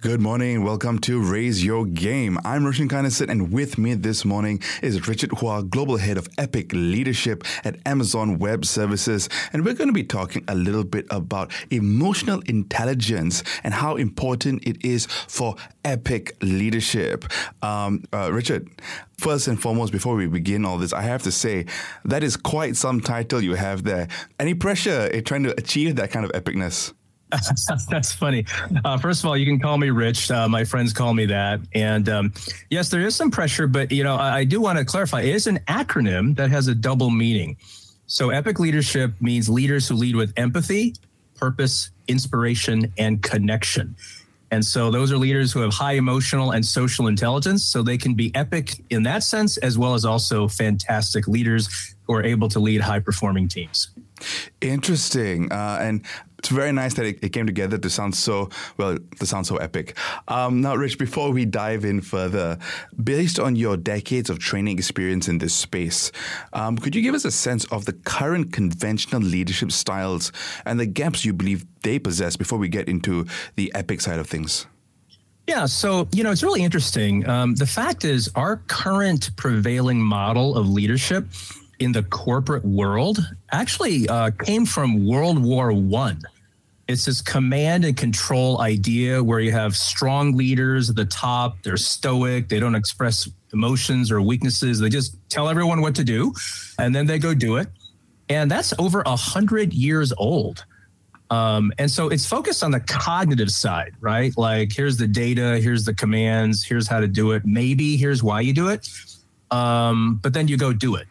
Good morning and welcome to Raise Your Game. I'm Roshan Kanasit, and with me this morning is Richard Hua, Global Head of EPIC Leadership at Amazon Web Services. And we're going to be talking a little bit about emotional intelligence and how important it is for EPIC leadership. Richard, first and foremost, before we begin all this, I have to say that is quite some title you have there. Any pressure in trying to achieve that kind of epicness? That's funny. First of all, you can call me Rich. My friends call me that. And yes, there is some pressure, but I do want to clarify. It is an acronym that has a double meaning. So EPIC leadership means leaders who lead with empathy, purpose, inspiration, and connection. And so those are leaders who have high emotional and social intelligence. So they can be epic in that sense, as well as also fantastic leaders who are able to lead high-performing teams. Interesting. And it's very nice that it came together to sound so epic. Now, Rich, before we dive in further, based on your decades of training experience in this space, could you give us a sense of the current conventional leadership styles and the gaps you believe they possess before we get into the epic side of things? Yeah, so, it's really interesting. The fact is our current prevailing model of leadership in the corporate world actually came from World War I. It's this command and control idea where you have strong leaders at the top. They're stoic. They don't express emotions or weaknesses. They just tell everyone what to do, and then they go do it. And that's over 100 years old. And so it's focused on the cognitive side, right? Like, here's the data, here's the commands, here's how to do it. Maybe here's why you do it. But then you go do it.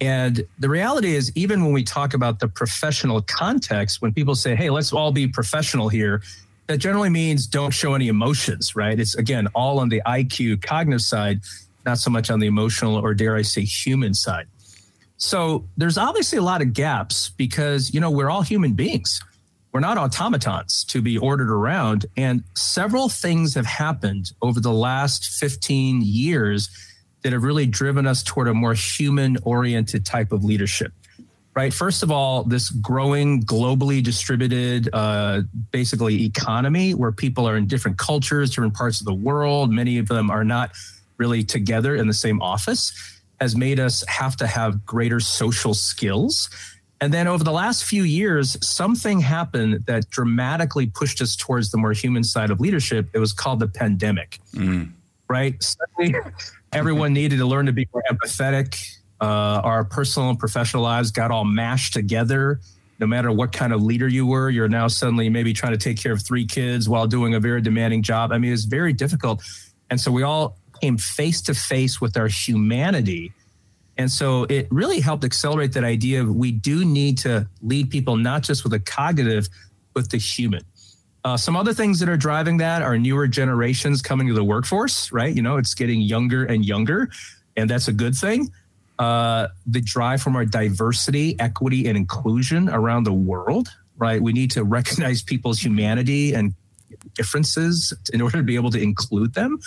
And the reality is, even when we talk about the professional context, when people say, hey, let's all be professional here, that generally means don't show any emotions, right? It's, again, all on the IQ cognitive side, not so much on the emotional or, dare I say, human side. So there's obviously a lot of gaps because, we're all human beings. We're not automatons to be ordered around. And several things have happened over the last 15 years that have really driven us toward a more human-oriented type of leadership, right? First of all, this growing globally distributed, basically economy where people are in different cultures, different parts of the world, many of them are not really together in the same office, has made us have to have greater social skills. And then over the last few years, something happened that dramatically pushed us towards the more human side of leadership. It was called the pandemic, right? Suddenly, everyone needed to learn to be more empathetic. Our personal and professional lives got all mashed together. No matter what kind of leader you were, you're now suddenly maybe trying to take care of 3 kids while doing a very demanding job. I mean, it's very difficult. And so we all came face to face with our humanity. And so it really helped accelerate that idea of we do need to lead people, not just with the cognitive, but the human. Some other things that are driving that are newer generations coming to the workforce, right? It's getting younger and younger, and that's a good thing. The drive from our diversity, equity, and inclusion around the world, right? We need to recognize people's humanity and differences in order to be able to include them,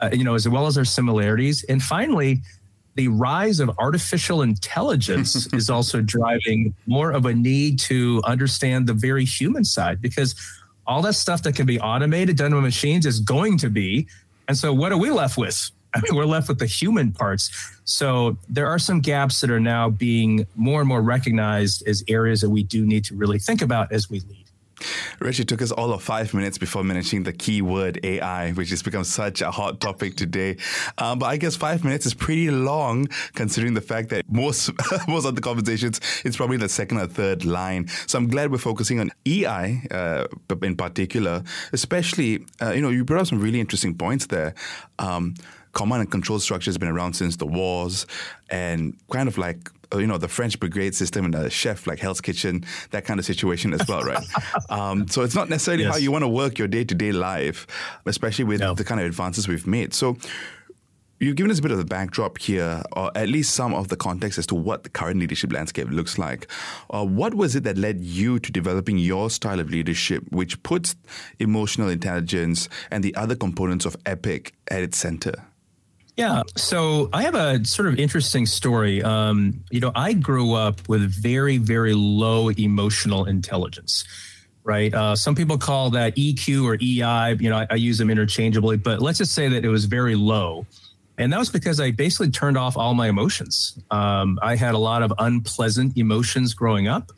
as well as our similarities. And finally, the rise of artificial intelligence is also driving more of a need to understand the very human side, because all that stuff that can be automated, done with machines, is going to be. And so what are we left with? I mean, we're left with the human parts. So there are some gaps that are now being more and more recognized as areas that we do need to really think about as we lead. Rich, it took us all of 5 minutes before mentioning the key word AI, which has become such a hot topic today. But I guess 5 minutes is pretty long, considering the fact that most of the conversations, it's probably the second or third line. So I'm glad we're focusing on EI in particular, especially, you brought up some really interesting points there. Command and control structure has been around since the wars, and kind of like, the French brigade system and a chef like Hell's Kitchen, that kind of situation as well, right? So it's not necessarily how you want to work your day-to-day life, especially with the kind of advances we've made. So you've given us a bit of the backdrop here, or at least some of the context as to what the current leadership landscape looks like. What was it that led you to developing your style of leadership, which puts emotional intelligence and the other components of EPIC at its center? Yeah. So I have a sort of interesting story. I grew up with very, very low emotional intelligence, right? Some people call that EQ or EI. I use them interchangeably, but let's just say that it was very low. And that was because I basically turned off all my emotions. I had a lot of unpleasant emotions growing up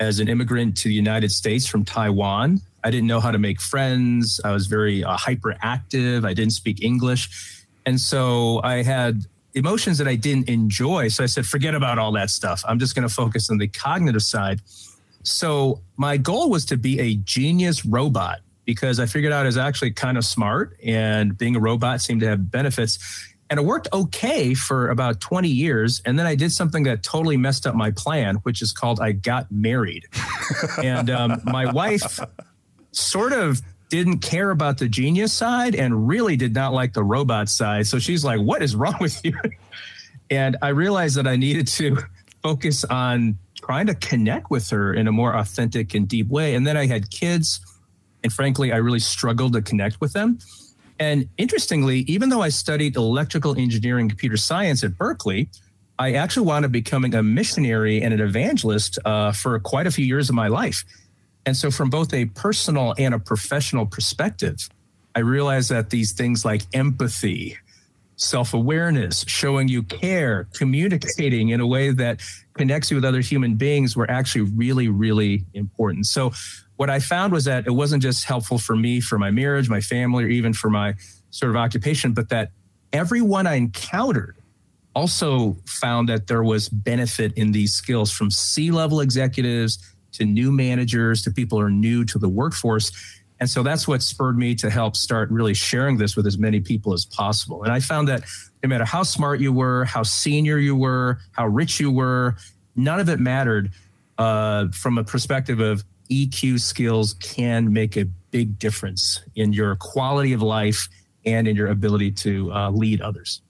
as an immigrant to the United States from Taiwan. I didn't know how to make friends. I was very hyperactive. I didn't speak English. And so I had emotions that I didn't enjoy. So I said, forget about all that stuff. I'm just going to focus on the cognitive side. So my goal was to be a genius robot because I figured out I was actually kind of smart and being a robot seemed to have benefits. And it worked okay for about 20 years. And then I did something that totally messed up my plan, which is called I got married. And my wife sort of didn't care about the genius side and really did not like the robot side. So she's like, what is wrong with you? And I realized that I needed to focus on trying to connect with her in a more authentic and deep way. And then I had kids. And frankly, I really struggled to connect with them. And interestingly, even though I studied electrical engineering, computer science at Berkeley, I actually wound up becoming a missionary and an evangelist for quite a few years of my life. And so from both a personal and a professional perspective, I realized that these things like empathy, self-awareness, showing you care, communicating in a way that connects you with other human beings were actually really, really important. So what I found was that it wasn't just helpful for me, for my marriage, my family, or even for my sort of occupation, but that everyone I encountered also found that there was benefit in these skills, from C-level executives to new managers, to people who are new to the workforce. And so that's what spurred me to help start really sharing this with as many people as possible. And I found that no matter how smart you were, how senior you were, how rich you were, none of it mattered from a perspective of EQ skills can make a big difference in your quality of life and in your ability to lead others.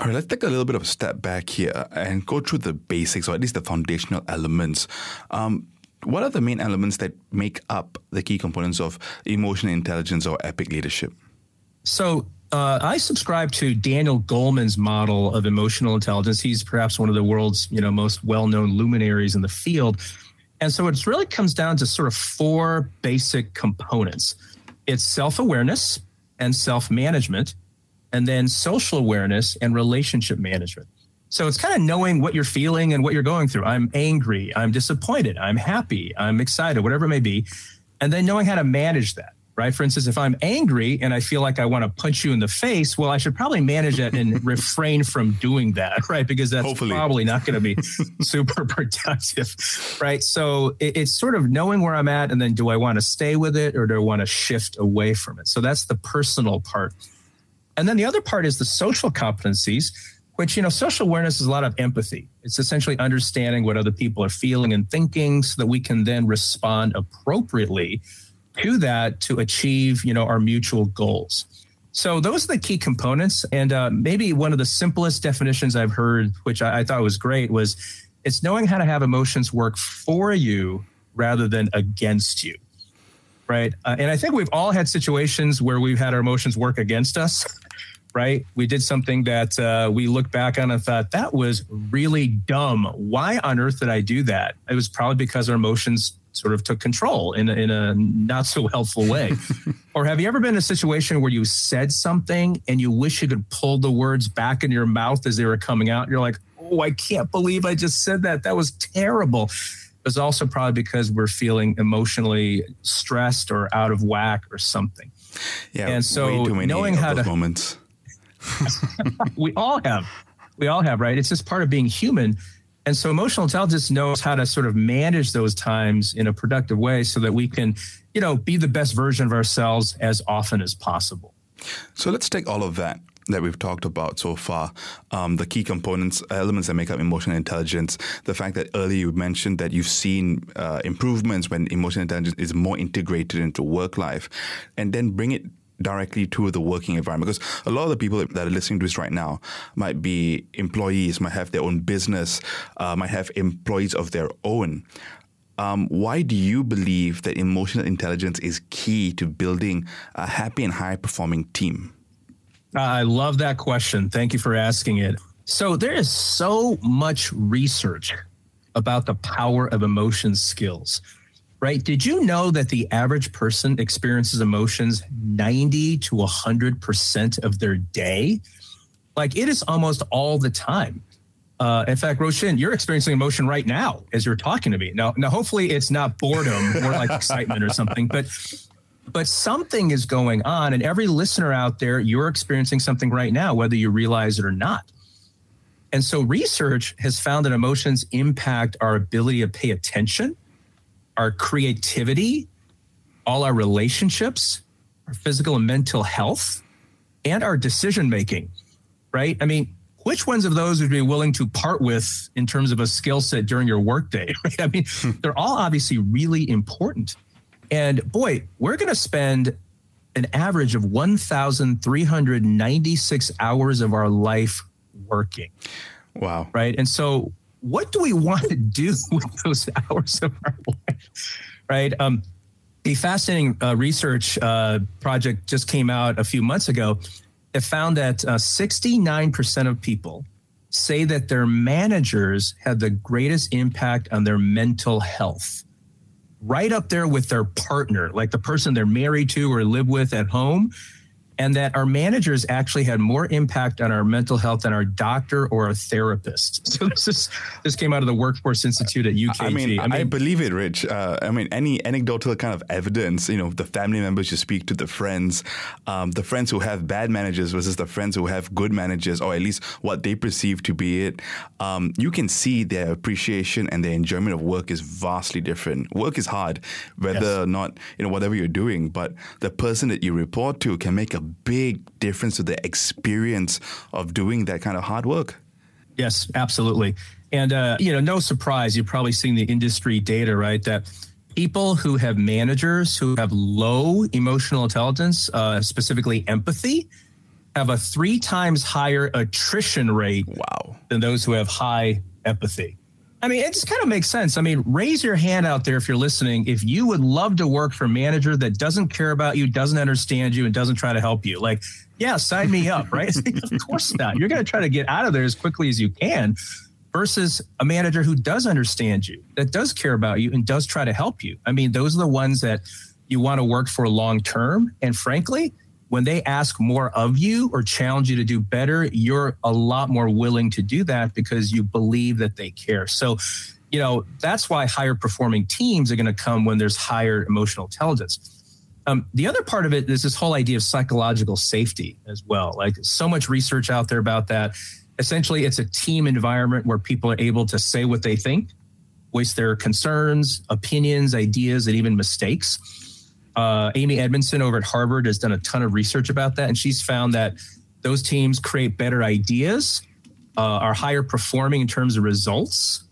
All right, let's take a little bit of a step back here and go through the basics, or at least the foundational elements. What are the main elements that make up the key components of emotional intelligence or EPIC leadership? So I subscribe to Daniel Goleman's model of emotional intelligence. He's perhaps one of the world's most well-known luminaries in the field. And so it really comes down to sort of four basic components. It's self-awareness and self-management, and then social awareness and relationship management. So it's kind of knowing what you're feeling and what you're going through. I'm angry, I'm disappointed, I'm happy, I'm excited, whatever it may be. And then knowing how to manage that, right? For instance, if I'm angry and I feel like I want to punch you in the face, well, I should probably manage that and refrain from doing that, right? Because that's probably not going to be super productive, right? So it's sort of knowing where I'm at, and then do I want to stay with it or do I want to shift away from it? So that's the personal part. And then the other part is the social competencies, which, social awareness is a lot of empathy. It's essentially understanding what other people are feeling and thinking so that we can then respond appropriately to that to achieve, our mutual goals. So those are the key components. And maybe one of the simplest definitions I've heard, which I thought was great, was it's knowing how to have emotions work for you rather than against you. Right. And I think we've all had situations where we've had our emotions work against us. Right. We did something that we look back on and thought that was really dumb. Why on earth did I do that? It was probably because our emotions sort of took control in a not so helpful way. Or have you ever been in a situation where you said something and you wish you could pull the words back in your mouth as they were coming out? You're like, oh, I can't believe I just said that. That was terrible. It's also probably because we're feeling emotionally stressed or out of whack or something. Yeah, and so knowing how to moments. we all have, right? It's just part of being human. And so emotional intelligence knows how to sort of manage those times in a productive way so that we can, be the best version of ourselves as often as possible. So let's take all of that we've talked about so far, the key components, elements that make up emotional intelligence, the fact that earlier you mentioned that you've seen improvements when emotional intelligence is more integrated into work life, and then bring it directly to the working environment. Because a lot of the people that are listening to this right now might be employees, might have their own business, might have employees of their own. Why do you believe that emotional intelligence is key to building a happy and high-performing team? I love that question. Thank you for asking it. So there is so much research about the power of emotion skills, right? Did you know that the average person experiences emotions 90 to 100% of their day? Like, it is almost all the time. In fact, Roshan, you're experiencing emotion right now as you're talking to me. Now, hopefully it's not boredom, more like excitement or something, but something is going on, and every listener out there, you're experiencing something right now, whether you realize it or not. And so research has found that emotions impact our ability to pay attention, our creativity, all our relationships, our physical and mental health, and our decision-making, right? I mean, which ones of those would you be willing to part with in terms of a skill set during your workday, right? I mean, they're all obviously really important. And boy, we're going to spend an average of 1,396 hours of our life working. Wow. Right? And so what do we want to do with those hours of our life, right? A fascinating research project just came out a few months ago. It found that 69% of people say that their managers had the greatest impact on their mental health, right up there with their partner, like the person they're married to or live with at home, and that our managers actually had more impact on our mental health than our doctor or a therapist. So this came out of the Workforce Institute at UKG. I believe it, Rich. Any anecdotal kind of evidence, the family members you speak to, the friends who have bad managers versus the friends who have good managers, or at least what they perceive to be it, you can see their appreciation and their enjoyment of work is vastly different. Work is hard, whether or not, whatever you're doing, but the person that you report to can make a big difference to the experience of doing that kind of hard work. Yes, absolutely. And, no surprise, you've probably seen the industry data, right? That people who have managers who have low emotional intelligence, specifically empathy, have a 3 times higher attrition rate than those who have high empathy. I mean, it just kind of makes sense. I mean, raise your hand out there if you're listening, if you would love to work for a manager that doesn't care about you, doesn't understand you, and doesn't try to help you. Like, yeah, sign me up, right? Of course not. You're going to try to get out of there as quickly as you can versus a manager who does understand you, that does care about you, and does try to help you. I mean, those are the ones that you want to work for long term. And frankly, when they ask more of you or challenge you to do better, you're a lot more willing to do that because you believe that they care. So, that's why higher performing teams are going to come when there's higher emotional intelligence. The other part of it is this whole idea of psychological safety as well. Like, so much research out there about that. Essentially, it's a team environment where people are able to say what they think, voice their concerns, opinions, ideas, and even mistakes. Amy Edmondson over at Harvard has done a ton of research about that. And she's found that those teams create better ideas, are higher performing in terms of results,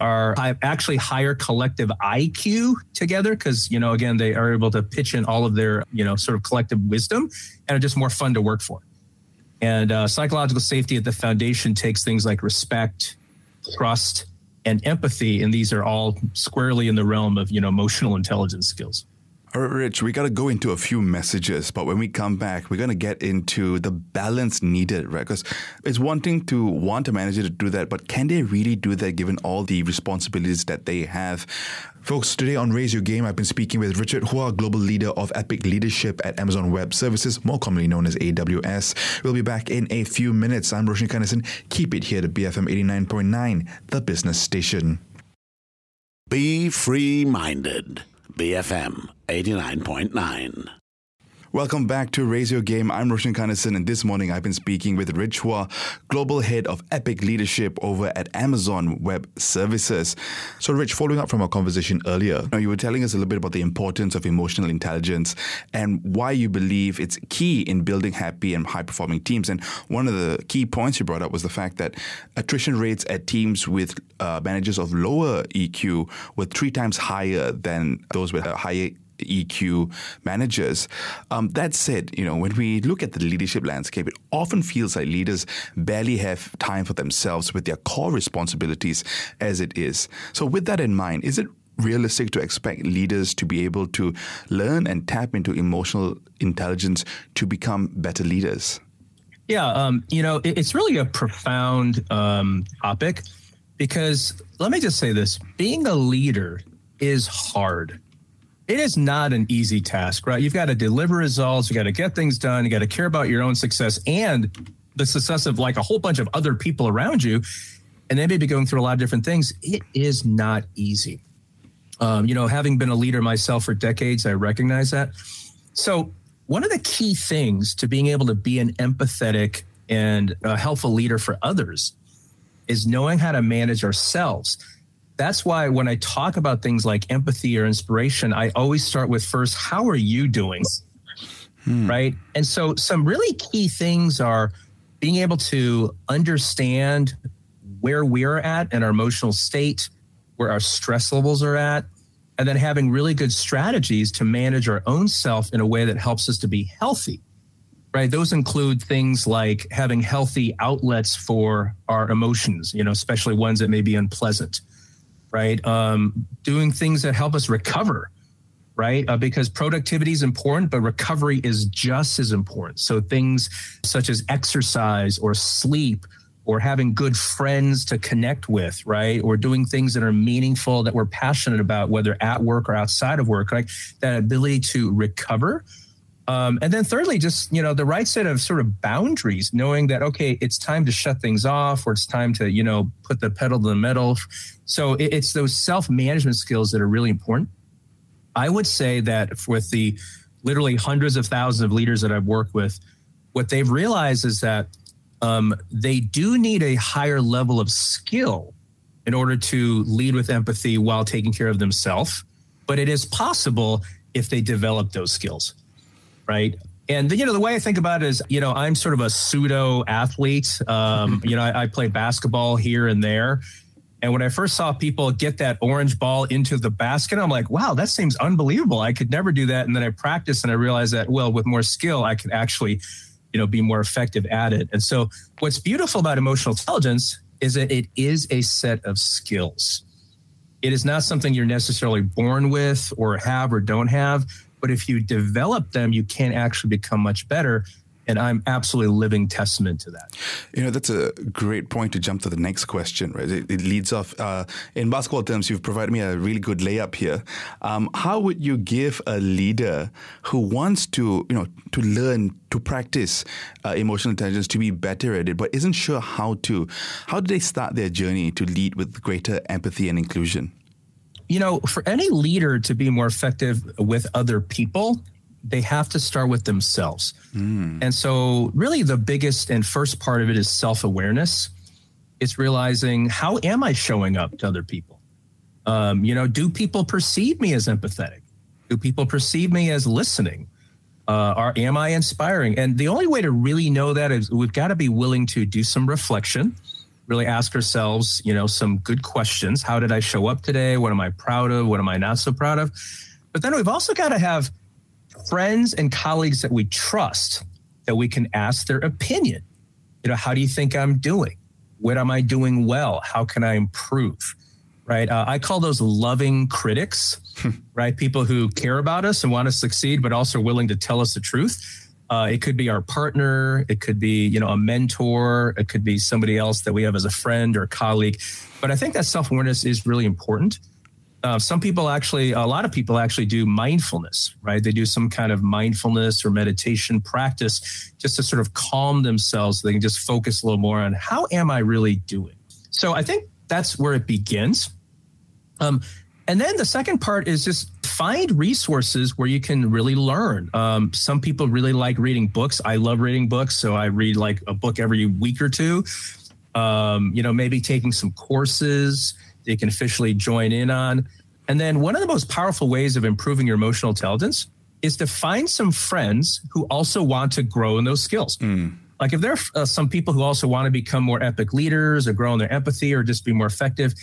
are actually higher collective IQ together because, again, they are able to pitch in all of their, sort of collective wisdom and are just more fun to work for. And psychological safety at the foundation takes things like respect, trust, and empathy. And these are all squarely in the realm of, emotional intelligence skills. All right, Rich, we got to go into a few messages, but when we come back, we're going to get into the balance needed, right? Because it's one thing to want a manager to do that, but can they really do that given all the responsibilities that they have? Folks, today on Raise Your Game, I've been speaking with Richard Hua, global leader of EPIC Leadership at Amazon Web Services, more commonly known as AWS. We'll be back in a few minutes. I'm Roshan Kanasan. Keep it here to BFM 89.9, the business station. Be free-minded. BFM 89.9. Welcome back to Raise Your Game. I'm Roshan Kanasan, and this morning I've been speaking with Rich Hua, Global Head of EPIC Leadership over at Amazon Web Services. So Rich, following up from our conversation earlier, you were telling us a little bit about the importance of emotional intelligence and why you believe it's key in building happy and high-performing teams. And one of the key points you brought up was the fact that attrition rates at teams with managers of lower EQ were 3 times higher than those with a higher EQ managers. That said, when we look at the leadership landscape, it often feels like leaders barely have time for themselves with their core responsibilities as it is. So with that in mind, is it realistic to expect leaders to be able to learn and tap into emotional intelligence to become better leaders? Yeah, it's really a profound topic, because let me just say this. Being a leader is hard. It is not an easy task, right? You've got to deliver results. You got to get things done. You got to care about your own success and the success of like a whole bunch of other people around you. And they may be going through a lot of different things. It is not easy. Having been a leader myself for decades, I recognize that. So one of the key things to being able to be an empathetic and a helpful leader for others is knowing how to manage ourselves. That's why when I talk about things like empathy or inspiration, I always start with first, how are you doing? Right? And so some really key things are being able to understand where we're at in our emotional state, where our stress levels are at, and then having really good strategies to manage our own self in a way that helps us to be healthy, right? Those include things like having healthy outlets for our emotions, especially ones that may be unpleasant, right? Doing things that help us recover, right? Because productivity is important, but recovery is just as important. So things such as exercise or sleep, or having good friends to connect with, right? Or doing things that are meaningful, that we're passionate about, whether at work or outside of work, like that ability to recover. And then thirdly, just, the right set of sort of boundaries, knowing that, okay, it's time to shut things off, or it's time to, put the pedal to the metal. So it's those self-management skills that are really important. I would say that with the literally hundreds of thousands of leaders that I've worked with, what they've realized is that they do need a higher level of skill in order to lead with empathy while taking care of themselves. But it is possible if they develop those skills, right? And the way I think about it is, I'm sort of a pseudo athlete. I play basketball here and there. And when I first saw people get that orange ball into the basket, I'm like, wow, that seems unbelievable. I could never do that. And then I practiced and I realized that, well, with more skill, I could actually be more effective at it. And so what's beautiful about emotional intelligence is that it is a set of skills. It is not something you're necessarily born with or have or don't have, but if you develop them, you can actually become much better. And I'm absolutely living testament to that. That's a great point to jump to the next question, right? It leads off. In basketball terms, you've provided me a really good layup here. How would you give a leader who wants to, to learn, to practice emotional intelligence, to be better at it, but isn't sure how to? How do they start their journey to lead with greater empathy and inclusion? For any leader to be more effective with other people, they have to start with themselves. And so really the biggest and first part of it is self-awareness. It's realizing, how am I showing up to other people? Do people perceive me as empathetic? Do people perceive me as listening? Or am I inspiring? And the only way to really know that is we've got to be willing to do some reflection, really ask ourselves, some good questions. How did I show up today? What am I proud of? What am I not so proud of? But then we've also got to have friends and colleagues that we trust, that we can ask their opinion. How do you think I'm doing? What am I doing well? How can I improve? Right? I call those loving critics, right? People who care about us and want to succeed, but also willing to tell us the truth. It could be our partner. It could be, a mentor. It could be somebody else that we have as a friend or a colleague. But I think that self-awareness is really important. A lot of people actually do mindfulness, right? They do some kind of mindfulness or meditation practice just to sort of calm themselves so they can just focus a little more on, how am I really doing? So I think that's where it begins. And then the second part is just find resources where you can really learn. Some people really like reading books. I love reading books. So I read like a book every week or two, maybe taking some courses they can officially join in on. And then one of the most powerful ways of improving your emotional intelligence is to find some friends who also want to grow in those skills. Like if there are some people who also want to become more epic leaders or grow in their empathy or just be more effective,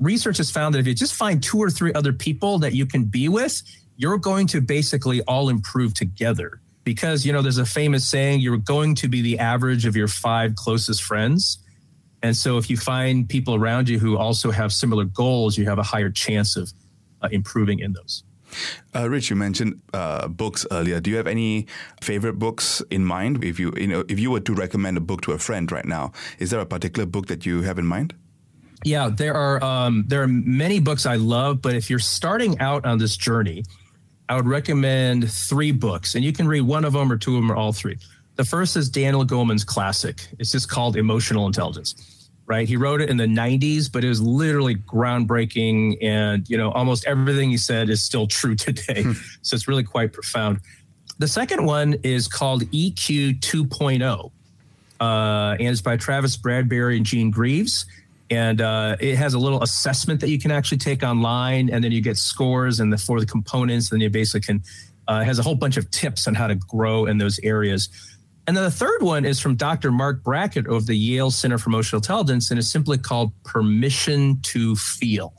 research has found that if you just find 2 or 3 other people that you can be with, you're going to basically all improve together. Because, there's a famous saying, you're going to be the average of your 5 closest friends. And so if you find people around you who also have similar goals, you have a higher chance of improving in those. Rich, you mentioned books earlier. Do you have any favorite books in mind? If you were to recommend a book to a friend right now, is there a particular book that you have in mind? Yeah, there are many books I love, but if you're starting out on this journey, I would recommend three books, and you can read one of them or two of them or all three. The first is Daniel Goleman's classic. It's just called Emotional Intelligence, right? He wrote it in the 90s, but it was literally groundbreaking, and almost everything he said is still true today. So it's really quite profound. The second one is called EQ 2.0, and it's by Travis Bradberry and Jean Greaves. And it has a little assessment that you can actually take online, and then you get scores and for the components, and then you basically can has a whole bunch of tips on how to grow in those areas. And then the third one is from Dr. Mark Brackett of the Yale Center for Emotional Intelligence, and it's simply called Permission to Feel.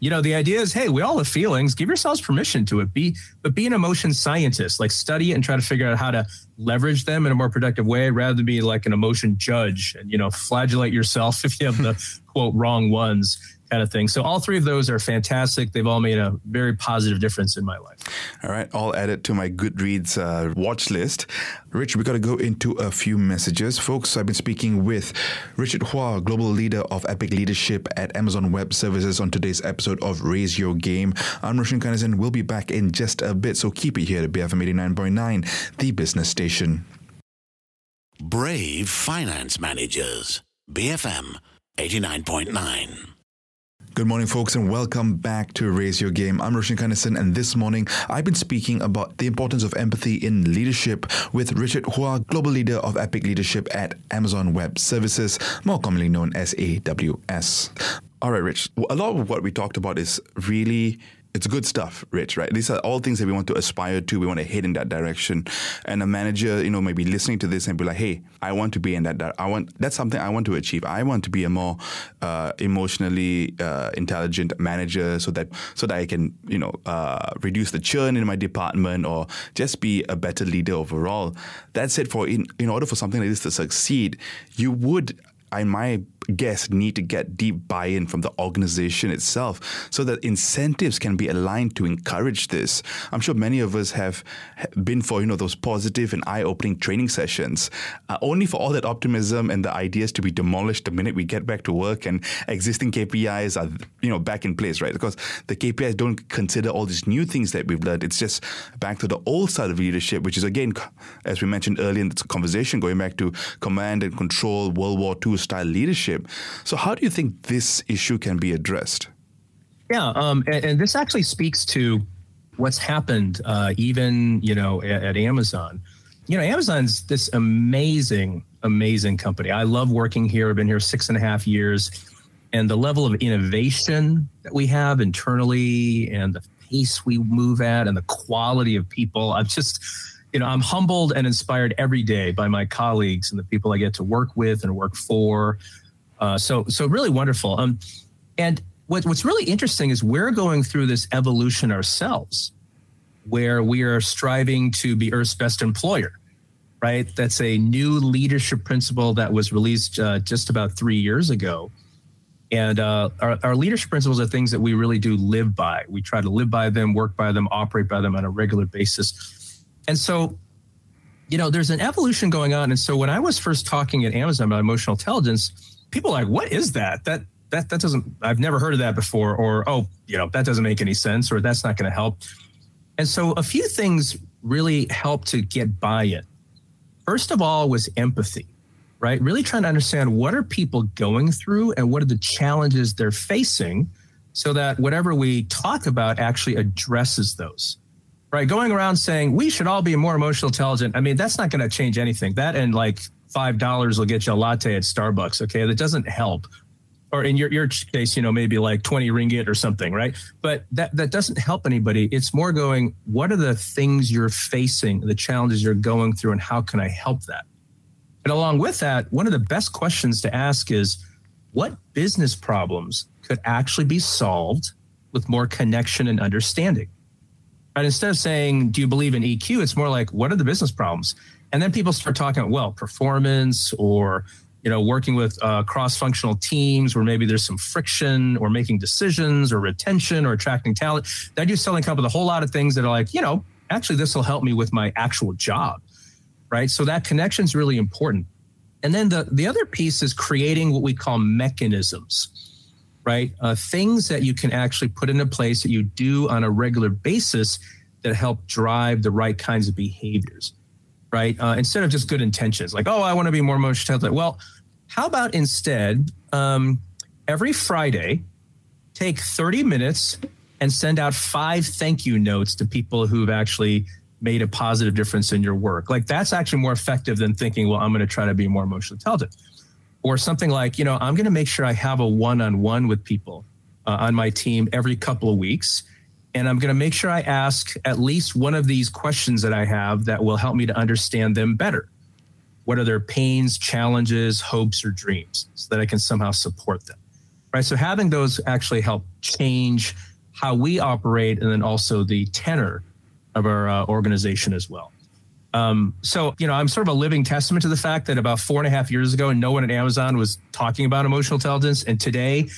The idea is, hey, we all have feelings. Give yourselves permission to it. Be an emotion scientist. Like, study it and try to figure out how to leverage them in a more productive way, rather than be like an emotion judge and, flagellate yourself if you have the, quote, wrong ones kind of thing. So all three of those are fantastic. They've all made a very positive difference in my life. All right. All added to my Goodreads watch list. Rich, we've got to go into a few messages. Folks, I've been speaking with Richard Hua, Global Leader of EPIC Leadership at Amazon Web Services, on today's episode of Raise Your Game. I'm Roshan Kanazan. We'll be back in just a bit, so keep it here at BFM 89.9, the business station. Brave Finance Managers, BFM 89.9. Good morning, folks, and welcome back to Raise Your Game. I'm Roshan Kannasan, and this morning I've been speaking about the importance of empathy in leadership with Richard Hua, Global Leader of EPIC Leadership at Amazon Web Services, more commonly known as AWS. All right, Rich, a lot of what we talked about is really... it's good stuff, Rich, right? These are all things that we want to aspire to. We want to head in that direction. And a manager, maybe listening to this and be like, hey, I want to be in that direction. That's something I want to achieve. I want to be a more emotionally intelligent manager so that I can, reduce the churn in my department or just be a better leader overall. That said, in order for something like this to succeed, you would, in my guess, need to get deep buy-in from the organization itself so that incentives can be aligned to encourage this. I'm sure many of us have been for, those positive and eye-opening training sessions, only for all that optimism and the ideas to be demolished the minute we get back to work and existing KPIs are, back in place, right? Because the KPIs don't consider all these new things that we've learned. It's just back to the old side of leadership, which is, again, as we mentioned earlier in this conversation, going back to command and control, World War II style leadership. So how do you think this issue can be addressed? Yeah, and this actually speaks to what's happened even, at Amazon. Amazon's this amazing, amazing company. I love working here. I've been here 6.5 years. And the level of innovation that we have internally and the pace we move at and the quality of people, I'm just... I'm humbled and inspired every day by my colleagues and the people I get to work with and work for. So really wonderful. And what's really interesting is we're going through this evolution ourselves, where we are striving to be Earth's best employer, right? That's a new leadership principle that was released just about 3 years ago. And our leadership principles are things that we really do live by. We try to live by them, work by them, operate by them on a regular basis. And so, there's an evolution going on. And so when I was first talking at Amazon about emotional intelligence, people are like, what is that? That doesn't, I've never heard of that before, or, that doesn't make any sense, or that's not going to help. And so a few things really helped to get buy-in. First of all was empathy, right? Really trying to understand what are people going through and what are the challenges they're facing so that whatever we talk about actually addresses those. Right, going around saying we should all be more emotional intelligent. I mean, that's not going to change anything. That and like $5 will get you a latte at Starbucks. Okay, that doesn't help. Or in your case, maybe like 20 ringgit or something, right? But that doesn't help anybody. It's more going, what are the things you're facing, the challenges you're going through, and how can I help that? And along with that, one of the best questions to ask is, what business problems could actually be solved with more connection and understanding? And instead of saying, do you believe in EQ? It's more like, what are the business problems? And then people start talking, performance or you know, working with cross-functional teams where maybe there's some friction or making decisions or retention or attracting talent. I do selling comp with a whole lot of things that are like, you know, actually, this will help me with my actual job, right? So that connection is really important. And then the other piece is creating what we call mechanisms, right? Things that you can actually put into place that you do on a regular basis that help drive the right kinds of behaviors, right? Instead of just good intentions, like, oh, I want to be more emotional intelligent. Well, how about instead, every Friday, take 30 minutes and send out 5 thank you notes to people who've actually made a positive difference in your work. Like, that's actually more effective than thinking, well, I'm going to try to be more emotionally intelligent. Or something like, you know, I'm going to make sure I have a one-on-one with people on my team every couple of weeks. And I'm going to make sure I ask at least one of these questions that I have that will help me to understand them better. What are their pains, challenges, hopes, or dreams, so that I can somehow support them, right? So having those actually help change how we operate, and then also the tenor of our organization as well. So, you know, I'm sort of a living testament to the fact that about 4.5 years ago, no one at Amazon was talking about emotional intelligence. And today,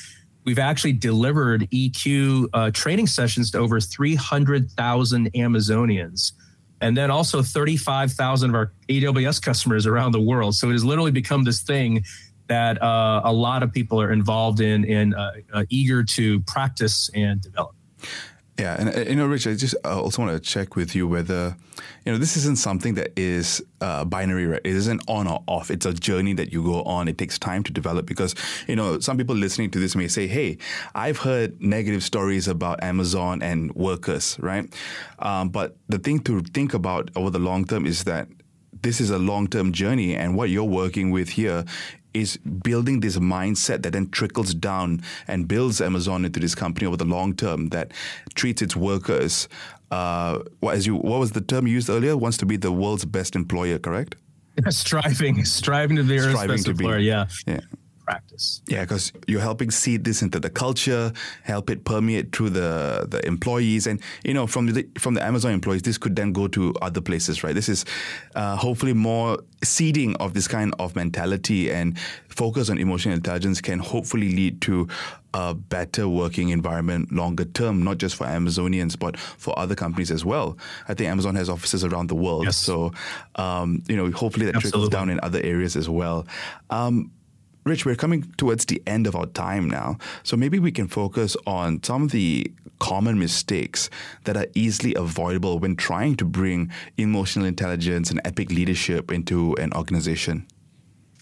we've actually delivered EQ training sessions to over 300,000 Amazonians, and then also 35,000 of our AWS customers around the world. So it has literally become this thing that a lot of people are involved in and eager to practice and develop. Yeah. And, you know, Rich, I just also want to check with you whether, you know, this isn't something that is binary, right? It isn't on or off. It's a journey that you go on. It takes time to develop because, you know, some people listening to this may say, hey, I've heard negative stories about Amazon and workers, right? But the thing to think about over the long term is that this is a long-term journey, and what you're working with here is building this mindset that then trickles down and builds Amazon into this company over the long term that treats its workers, what was the term you used earlier? Wants to be the world's best employer, correct? Striving to be the world's best employer, yeah. Practice. Yeah, because you're helping seed this into the culture, help it permeate through the employees. And, you know, from the Amazon employees, this could then go to other places, right? This is hopefully more seeding of this kind of mentality, and focus on emotional intelligence can hopefully lead to a better working environment longer term, not just for Amazonians, but for other companies as well. I think Amazon has offices around the world. Yes. So, you know, hopefully that trickles down in other areas as well. Rich, we're coming towards the end of our time now, so maybe we can focus on some of the common mistakes that are easily avoidable when trying to bring emotional intelligence and EPIC leadership into an organization.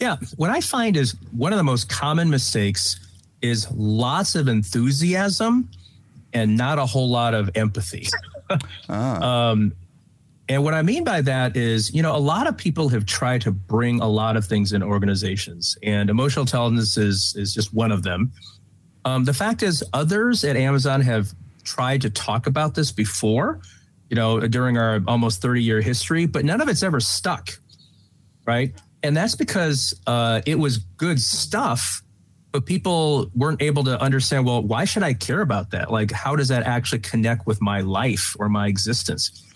Yeah, what I find is one of the most common mistakes is lots of enthusiasm and not a whole lot of empathy. And what I mean by that is, you know, a lot of people have tried to bring a lot of things in organizations, and emotional intelligence is just one of them. The fact is, others at Amazon have tried to talk about this before, you know, during our almost 30-year history, but none of it's ever stuck, right? And that's because it was good stuff, but people weren't able to understand, well, why should I care about that? Like, how does that actually connect with my life or my existence?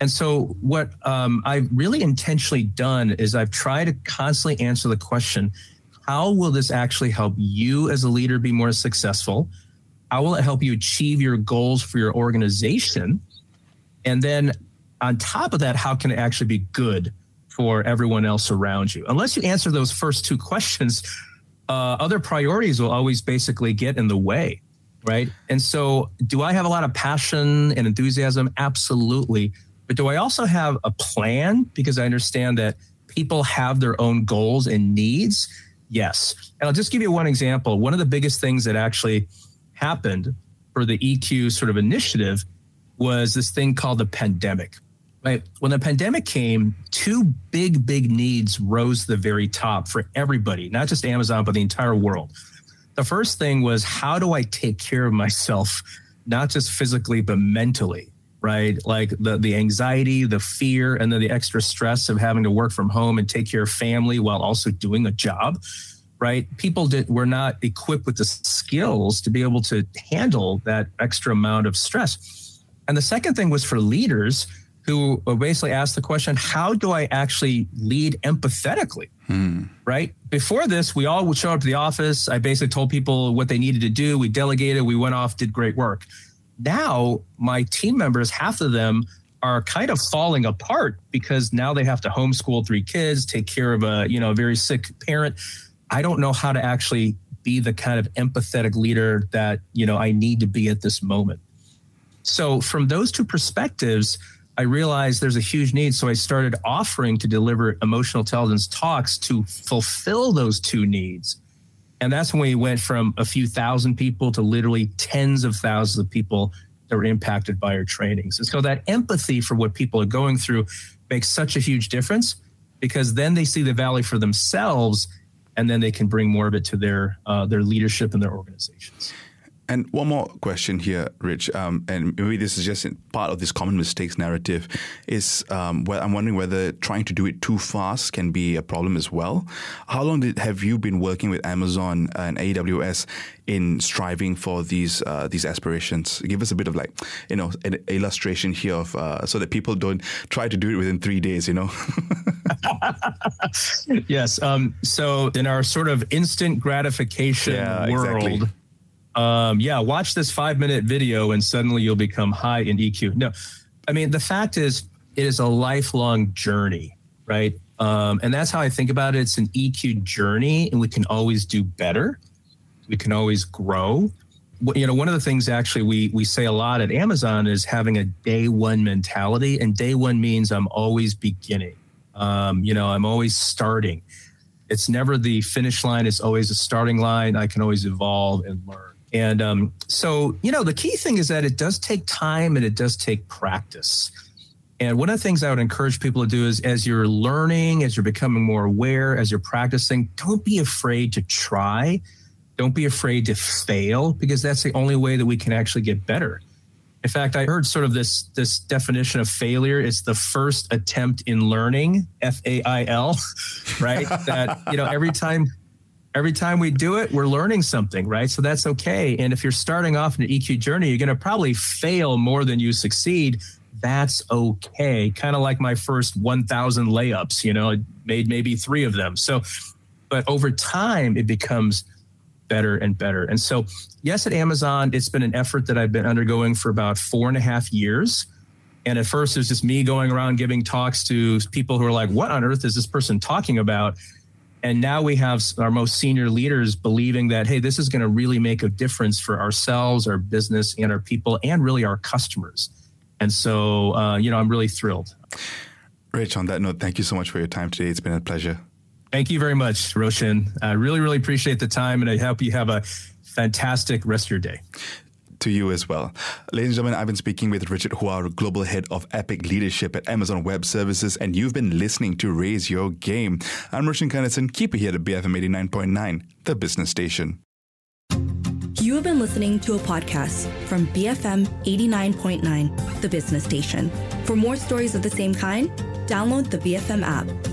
And so what I've really intentionally done is I've tried to constantly answer the question, how will this actually help you as a leader be more successful? How will it help you achieve your goals for your organization? And then on top of that, how can it actually be good for everyone else around you? Unless you answer those first two questions, other priorities will always basically get in the way, right? And so do I have a lot of passion and enthusiasm? Absolutely. But do I also have a plan? Because I understand that people have their own goals and needs. Yes. And I'll just give you one example. One of the biggest things that actually happened for the EQ sort of initiative was this thing called the pandemic, right? When the pandemic came, two big needs rose to the very top for everybody, not just Amazon, but the entire world. The first thing was, how do I take care of myself, not just physically, but mentally? Right? Like the anxiety, the fear, and then the extra stress of having to work from home and take care of family while also doing a job, right? People were not equipped with the skills to be able to handle that extra amount of stress. And the second thing was for leaders, who basically asked the question, how do I actually lead empathetically? Right? Before this, we all would show up to the office. I basically told people what they needed to do. We delegated, we went off, did great work. Now, my team members, half of them are kind of falling apart because now they have to homeschool 3 kids, take care of a, you know, very sick parent. I don't know how to actually be the kind of empathetic leader that, you know, I need to be at this moment. So from those two perspectives, I realized there's a huge need. So I started offering to deliver emotional intelligence talks to fulfill those two needs. And that's when we went from a few thousand people to literally tens of thousands of people that were impacted by our trainings. And so that empathy for what people are going through makes such a huge difference, because then they see the value for themselves, and then they can bring more of it to their leadership and their organizations. And one more question here, Rich, and maybe this is just part of this common mistakes narrative, is well, I'm wondering whether trying to do it too fast can be a problem as well. How long have you been working with Amazon and AWS in striving for these aspirations? Give us a bit of, like, you know, an illustration here of so that people don't try to do it within 3 days, you know. Yes. So in our sort of instant gratification world. Exactly. Watch this 5-minute video and suddenly you'll become high in EQ. No, I mean, the fact is, it is a lifelong journey, right? And that's how I think about it. It's an EQ journey, and we can always do better. We can always grow. You know, one of the things actually we say a lot at Amazon is having a day one mentality, and day one means I'm always beginning. I'm always starting. It's never the finish line. It's always a starting line. I can always evolve and learn. And so the key thing is that it does take time and it does take practice. And one of the things I would encourage people to do is, as you're learning, as you're becoming more aware, as you're practicing, don't be afraid to try. Don't be afraid to fail, because that's the only way that we can actually get better. In fact, I heard sort of this definition of failure. It's the first attempt in learning, F-A-I-L, right? That, you know, every time we do it, we're learning something, right? So that's okay. And if you're starting off an EQ journey, you're going to probably fail more than you succeed. That's okay. Kind of like my first 1,000 layups, you know, I made maybe 3 of them. So, but over time, it becomes better and better. And so, yes, at Amazon, it's been an effort that I've been undergoing for about 4.5 years. And at first, it was just me going around giving talks to people who are like, what on earth is this person talking about? And now we have our most senior leaders believing that, hey, this is going to really make a difference for ourselves, our business, and our people, and really our customers. And so, I'm really thrilled. Rich, on that note, thank you so much for your time today. It's been a pleasure. Thank you very much, Roshan. I really, really appreciate the time, and I hope you have a fantastic rest of your day. To you as well. Ladies and gentlemen, I've been speaking with Richard Hua, Global Head of EPIC Leadership at Amazon Web Services, and you've been listening to Raise Your Game. I'm Roshan Kennison. Keep it here to BFM 89.9, the business station. You have been listening to a podcast from BFM 89.9, the business station. For more stories of the same kind, download the BFM app.